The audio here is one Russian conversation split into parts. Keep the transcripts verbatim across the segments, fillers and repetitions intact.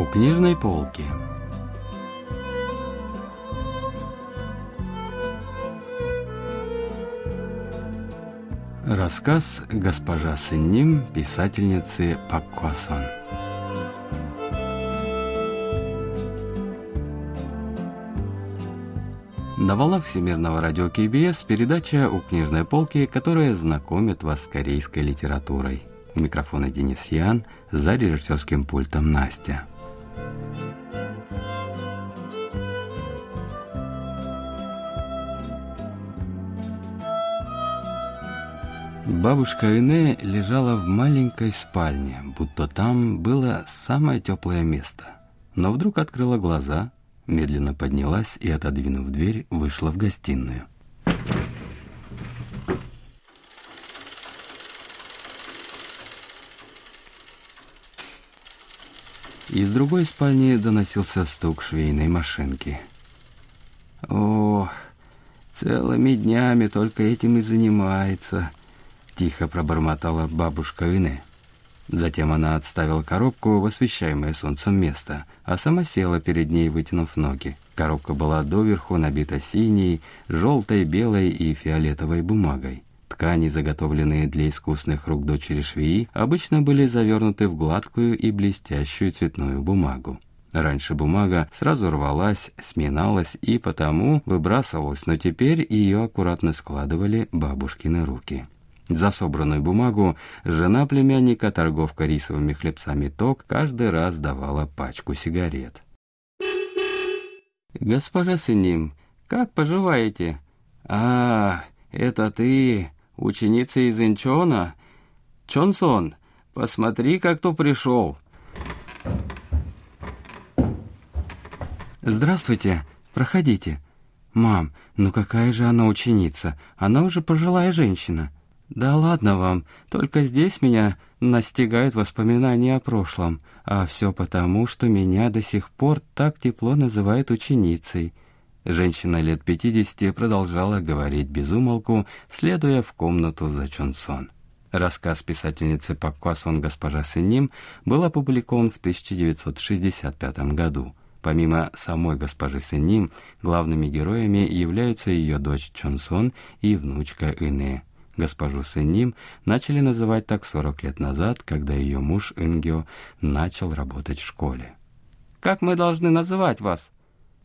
У книжной полки. Рассказ «Госпожа Сынним» писательницы Пак Квасон. На волнах Всемирного радио кей би эс передача «У книжной полки», которая знакомит вас с корейской литературой. У микрофона Денис Ян, за режиссерским пультом Настя. Бабушка Эне лежала в маленькой спальне, будто там было самое теплое место. Но вдруг открыла глаза, медленно поднялась и, отодвинув дверь, вышла в гостиную. Из другой спальни доносился стук швейной машинки. «Ох, целыми днями только этим и занимается», — тихо пробормотала бабушка Вине. Затем она отставила коробку в освещаемое солнцем место, а сама села перед ней, вытянув ноги. Коробка была доверху набита синей, желтой, белой и фиолетовой бумагой. Ткани, заготовленные для искусных рук дочери швеи, обычно были завернуты в гладкую и блестящую цветную бумагу. Раньше бумага сразу рвалась, сминалась и потому выбрасывалась, но теперь ее аккуратно складывали бабушкины руки. За собранную бумагу жена племянника, торговка рисовыми хлебцами Ток, каждый раз давала пачку сигарет. «Госпожа Сынним, как поживаете?» «А, это ты, ученица из Инчона? Чонсон, посмотри, как кто пришел!» «Здравствуйте, проходите. Мам, ну какая же она ученица? Она уже пожилая женщина». «Да ладно вам, только здесь меня настигают воспоминания о прошлом, а все потому, что меня до сих пор так тепло называют ученицей». Женщина лет пятидесяти продолжала говорить без умолку, следуя в комнату за Чон Сон. Рассказ писательницы Пак Квасон «Госпожа Сынним» был опубликован в тысяча девятьсот шестьдесят пятом году. Помимо самой госпожи Сынним, главными героями являются ее дочь Чон Сон и внучка Ине. Госпожу Сынним начали называть так сорок лет назад, когда ее муж Ингё начал работать в школе. «Как мы должны называть вас?»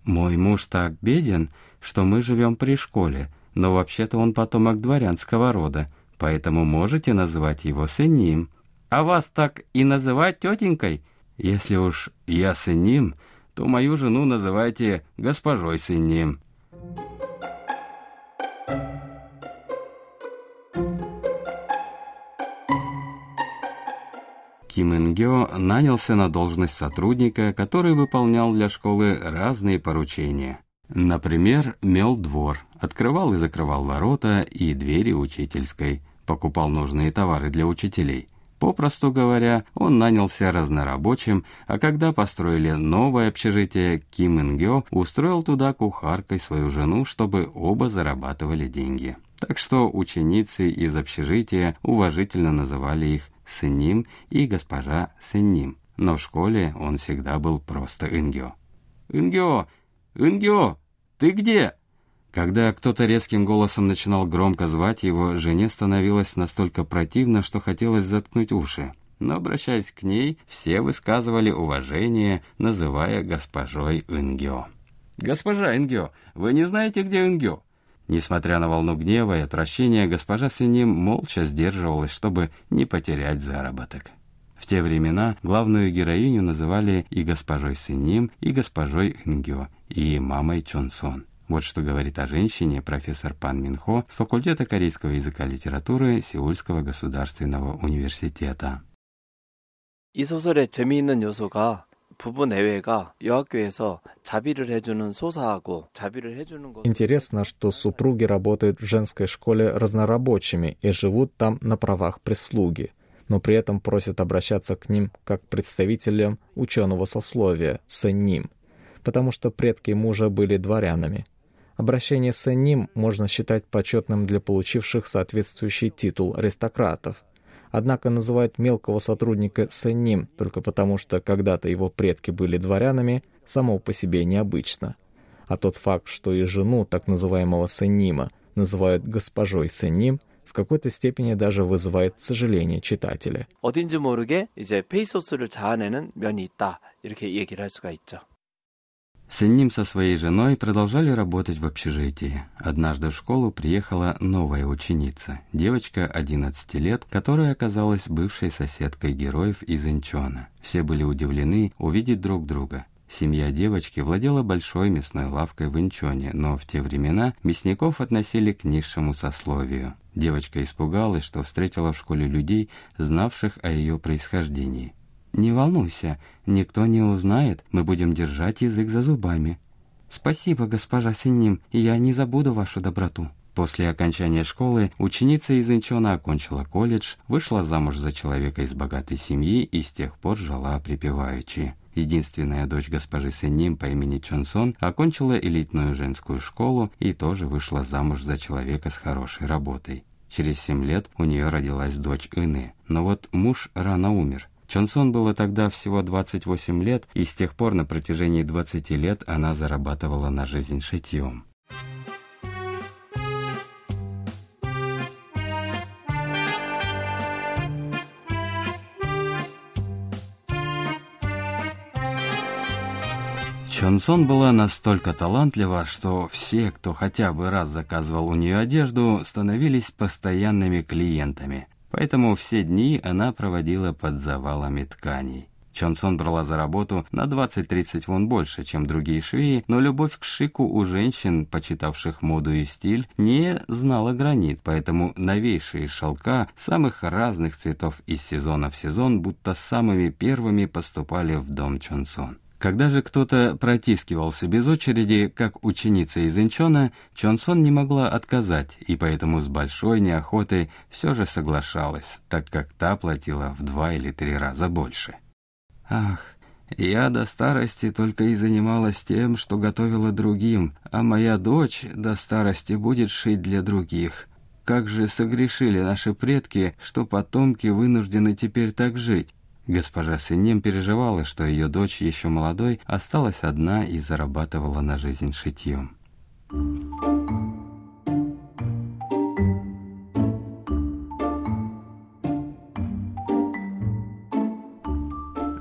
«Мой муж так беден, что мы живем при школе, но вообще-то он потомок дворянского рода, поэтому можете называть его Сынним». «А вас так и называть тетенькой?» «Если уж я Сынним, то мою жену называйте госпожой Сынним». Ким Ингё нанялся на должность сотрудника, который выполнял для школы разные поручения. Например, мел двор, открывал и закрывал ворота и двери учительской, покупал нужные товары для учителей. Попросту говоря, он нанялся разнорабочим, а когда построили новое общежитие, Ким Ингё устроил туда кухаркой свою жену, чтобы оба зарабатывали деньги. Так что ученицы из общежития уважительно называли их Сынним и госпожа Сынним, но в школе он всегда был просто Ингё. «Ингё! Ингё! Ты где?» Когда кто-то резким голосом начинал громко звать его, жене становилось настолько противно, что хотелось заткнуть уши. Но, обращаясь к ней, все высказывали уважение, называя госпожой Ингё. «Госпожа Ингё, вы не знаете, где Ингё?» Несмотря на волну гнева и отвращения, госпожа Сынним молча сдерживалась, чтобы не потерять заработок. В те времена главную героиню называли и госпожой Сынним, и госпожой Ингё, и мамой Чон Сон. Вот что говорит о женщине профессор Пан Минхо с факультета корейского языка и литературы Сеульского государственного университета. 이 소설의 재미있는 요소가 интересно, что супруги работают в женской школе разнорабочими и живут там на правах прислуги, но при этом просят обращаться к ним как к представителям ученого сословия Сынним, потому что предки мужа были дворянами. Обращение Сынним можно считать почетным для получивших соответствующий титул аристократов. однако называют мелкого сотрудника сенним только потому, что когда-то его предки были дворянами, само по себе необычно. А тот факт, что и жену так называемого сеннима называют госпожой сенним, в какой-то степени даже вызывает сожаление читателя. 어딘지 모르게 이제 페이소스를 자아내는 면이 있다 이렇게 얘기를 할 수가 있죠. Сенним со своей женой продолжали работать в общежитии. Однажды в школу приехала новая ученица, девочка одиннадцати лет, которая оказалась бывшей соседкой героев из Инчона. Все были удивлены увидеть друг друга. Семья девочки владела большой мясной лавкой в Инчоне, но в те времена мясников относили к низшему сословию. Девочка испугалась, что встретила в школе людей, знавших о ее происхождении. «Не волнуйся, никто не узнает, мы будем держать язык за зубами». «Спасибо, госпожа Сенним, я не забуду вашу доброту». После окончания школы ученица из Инчона окончила колледж, вышла замуж за человека из богатой семьи и с тех пор жила припеваючи. Единственная дочь госпожи Сенним по имени Чон Сон окончила элитную женскую школу и тоже вышла замуж за человека с хорошей работой. Через семь лет у нее родилась дочь Ины, но вот муж рано умер. Чон Сон было тогда всего двадцать восемь лет, и с тех пор на протяжении двадцати лет она зарабатывала на жизнь шитьем. Чон Сон была настолько талантлива, что все, кто хотя бы раз заказывал у нее одежду, становились постоянными клиентами. Поэтому все дни она проводила под завалами тканей. Чон Сон брала за работу на двадцать-тридцать вон больше, чем другие швеи, но любовь к шику у женщин, почитавших моду и стиль, не знала границ, поэтому новейшие шелка самых разных цветов из сезона в сезон будто самыми первыми поступали в дом Чон Сон. Когда же кто-то протискивался без очереди, как ученица из Инчона, Чон Сон не могла отказать, и поэтому с большой неохотой все же соглашалась, так как та платила в два или три раза больше. «Ах, я до старости только и занималась тем, что готовила другим, а моя дочь до старости будет шить для других. Как же согрешили наши предки, что потомки вынуждены теперь так жить». Госпожа Сенним переживала, что ее дочь, еще молодой, осталась одна и зарабатывала на жизнь шитьем.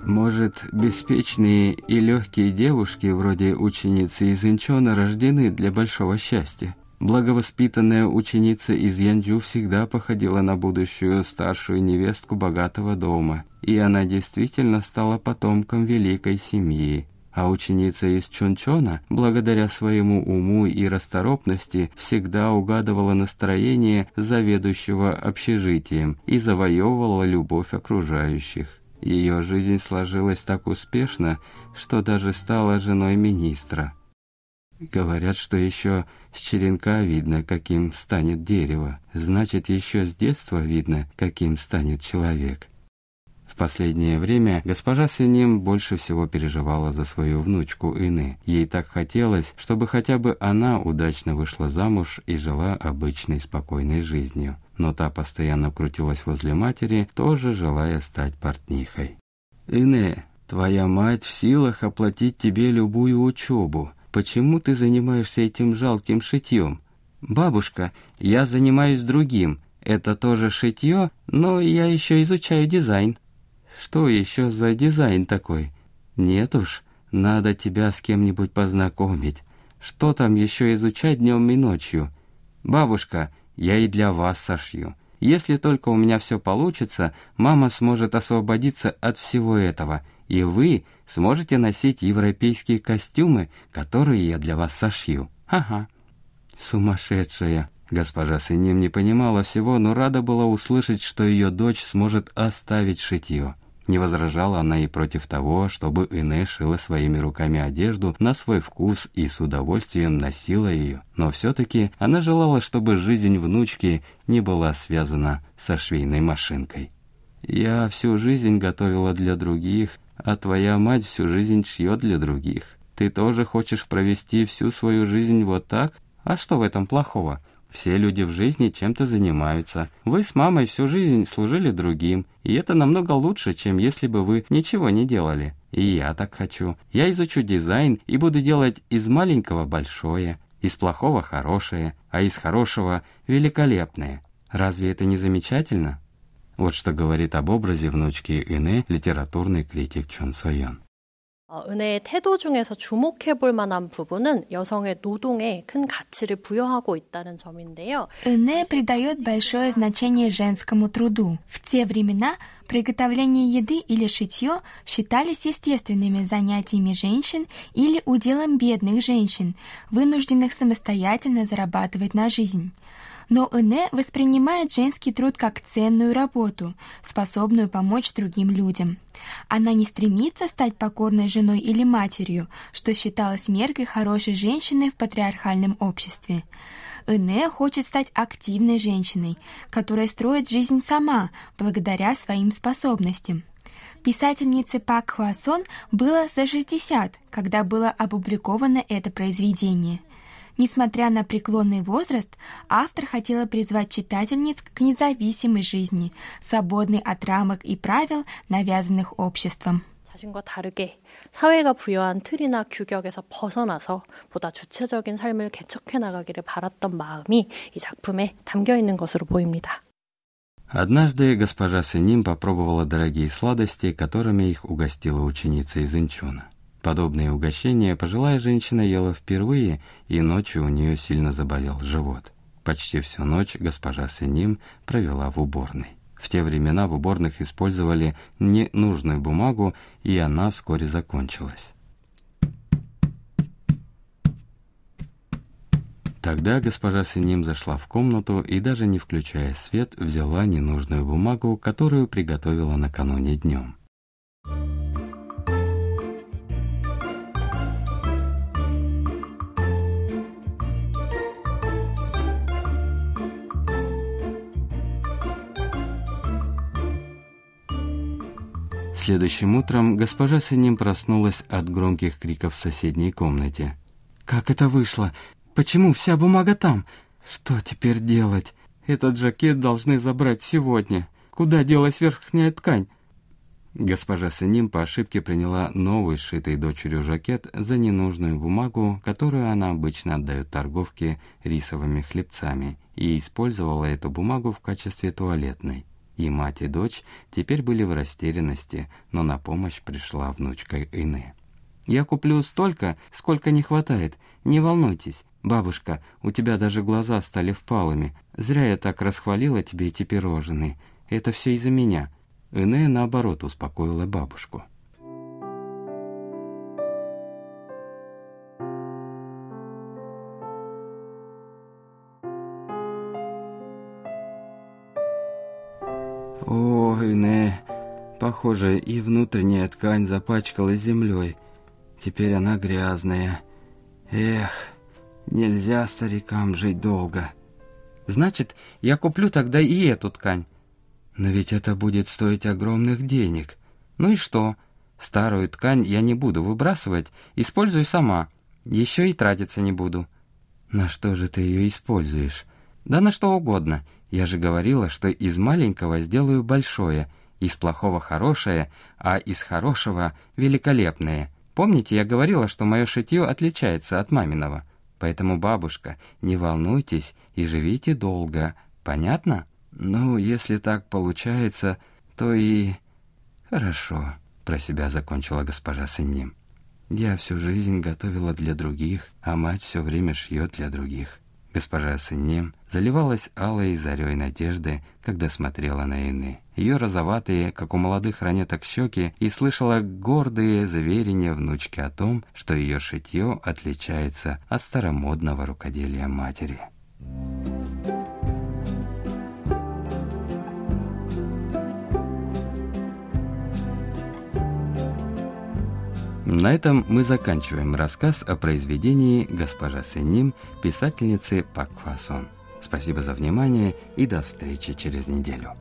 Может, беспечные и легкие девушки, вроде ученицы из Инчона, рождены для большого счастья. Благовоспитанная ученица из Янджу всегда походила на будущую старшую невестку богатого дома, и она действительно стала потомком великой семьи. А ученица из Чунчона, благодаря своему уму и расторопности, всегда угадывала настроение заведующего общежитием и завоевывала любовь окружающих. Ее жизнь сложилась так успешно, что даже стала женой министра. Говорят, что еще с черенка видно, каким станет дерево, значит, еще с детства видно, каким станет человек. В последнее время госпожа Сенним больше всего переживала за свою внучку Ины. Ей так хотелось, чтобы хотя бы она удачно вышла замуж и жила обычной спокойной жизнью. Но та постоянно крутилась возле матери, тоже желая стать портнихой. «Ины, твоя мать в силах оплатить тебе любую учебу. Почему ты занимаешься этим жалким шитьем? Бабушка, я занимаюсь другим. Это тоже шитье, но я еще изучаю дизайн». Что еще за дизайн такой? Нет уж, надо тебя с кем-нибудь познакомить. Что там еще изучать днем и ночью? Бабушка, я и для вас сошью. Если только у меня все получится, мама сможет освободиться от всего этого, и вы сможете носить европейские костюмы, которые я для вас сошью. Ха-ха. Сумасшедшая. Госпожа Сенним не понимала всего, но рада была услышать, что ее дочь сможет оставить шитье. Не возражала она и против того, чтобы Ине шила своими руками одежду на свой вкус и с удовольствием носила ее. Но все-таки она желала, чтобы жизнь внучки не была связана со швейной машинкой. «Я всю жизнь готовила для других, а твоя мать всю жизнь шьет для других. Ты тоже хочешь провести всю свою жизнь вот так? А что в этом плохого? Все люди в жизни чем-то занимаются. Вы с мамой всю жизнь служили другим, и это намного лучше, чем если бы вы ничего не делали. И я так хочу. Я изучу дизайн и буду делать из маленького большое, из плохого хорошее, а из хорошего великолепное. Разве это не замечательно? Вот что говорит об образе внучки Ины литературный критик Чон Со Ён. 은혜의 태도 중에서 주목해 볼 만한 부분은 여성의 노동에 큰 가치를 부여하고 있다는 점인데요. 은혜 придает большое значение женскому труду. В те времена приготовление еды или шитье считались естественными занятиями женщин или уделом бедных женщин, вынужденных самостоятельно зарабатывать на жизнь. Но Эне воспринимает женский труд как ценную работу, способную помочь другим людям. Она не стремится стать покорной женой или матерью, что считалось меркой хорошей женщины в патриархальном обществе. Эне хочет стать активной женщиной, которая строит жизнь сама, благодаря своим способностям. Писательнице Пак Квасон было за шестьдесят, когда было опубликовано это произведение. Несмотря на преклонный возраст, автор хотела призвать читательниц к независимой жизни, свободной от рамок и правил, навязанных обществом. 자신과 다르게 사회가 부여한 틀이나 규격에서 벗어나서 보다 주체적인 삶을 개척해 나가기를 바랐던 마음이 이 작품에 담겨 있는 것으로 보입니다. Однажды госпожа Сеним попробовала дорогие сладости, которыми их угостила ученица из Инчуна. Подобные угощения пожилая женщина ела впервые, и ночью у нее сильно заболел живот. Почти всю ночь госпожа Сеним провела в уборной. В те времена в уборных использовали ненужную бумагу, и она вскоре закончилась. Тогда госпожа Сеним зашла в комнату и, даже не включая свет, взяла ненужную бумагу, которую приготовила накануне днем. Следующим утром госпожа Сеним проснулась от громких криков в соседней комнате. «Как это вышло? Почему вся бумага там? Что теперь делать? Этот жакет должны забрать сегодня. Куда делась верхняя ткань?» Госпожа Сеним по ошибке приняла новый сшитый дочерью жакет за ненужную бумагу, которую она обычно отдает торговке рисовыми хлебцами, и использовала эту бумагу в качестве туалетной. И мать, и дочь теперь были в растерянности, но на помощь пришла внучка Ине. «Я куплю столько, сколько не хватает. Не волнуйтесь. Бабушка, у тебя даже глаза стали впалыми. Зря я так расхвалила тебе эти пирожные. Это все из-за меня». Ине, наоборот, успокоила бабушку. «О, Ине, похоже, и внутренняя ткань запачкалась землей. Теперь она грязная. Эх, нельзя старикам жить долго». «Значит, я куплю тогда и эту ткань». «Но ведь это будет стоить огромных денег». «Ну и что? Старую ткань я не буду выбрасывать, использую сама. Еще и тратиться не буду». «На что же ты ее используешь?» «Да на что угодно. Я же говорила, что из маленького сделаю большое, из плохого хорошее, а из хорошего великолепное. Помните, я говорила, что мое шитье отличается от маминого? Поэтому, бабушка, не волнуйтесь и живите долго. Понятно?» «Ну, если так получается, то и...» «Хорошо», — про себя закончила госпожа Сеним. «Я всю жизнь готовила для других, а мать все время шьет для других». Госпожа Сеним заливалась алой зарей надежды, когда смотрела на Инны. Ее розоватые, как у молодых ранеток, щеки, и слышала гордые заверения внучки о том, что ее шитье отличается от старомодного рукоделия матери. На этом мы заканчиваем рассказ о произведении «Госпожа Сеним» писательницы Пак Квасон. Спасибо за внимание и до встречи через неделю.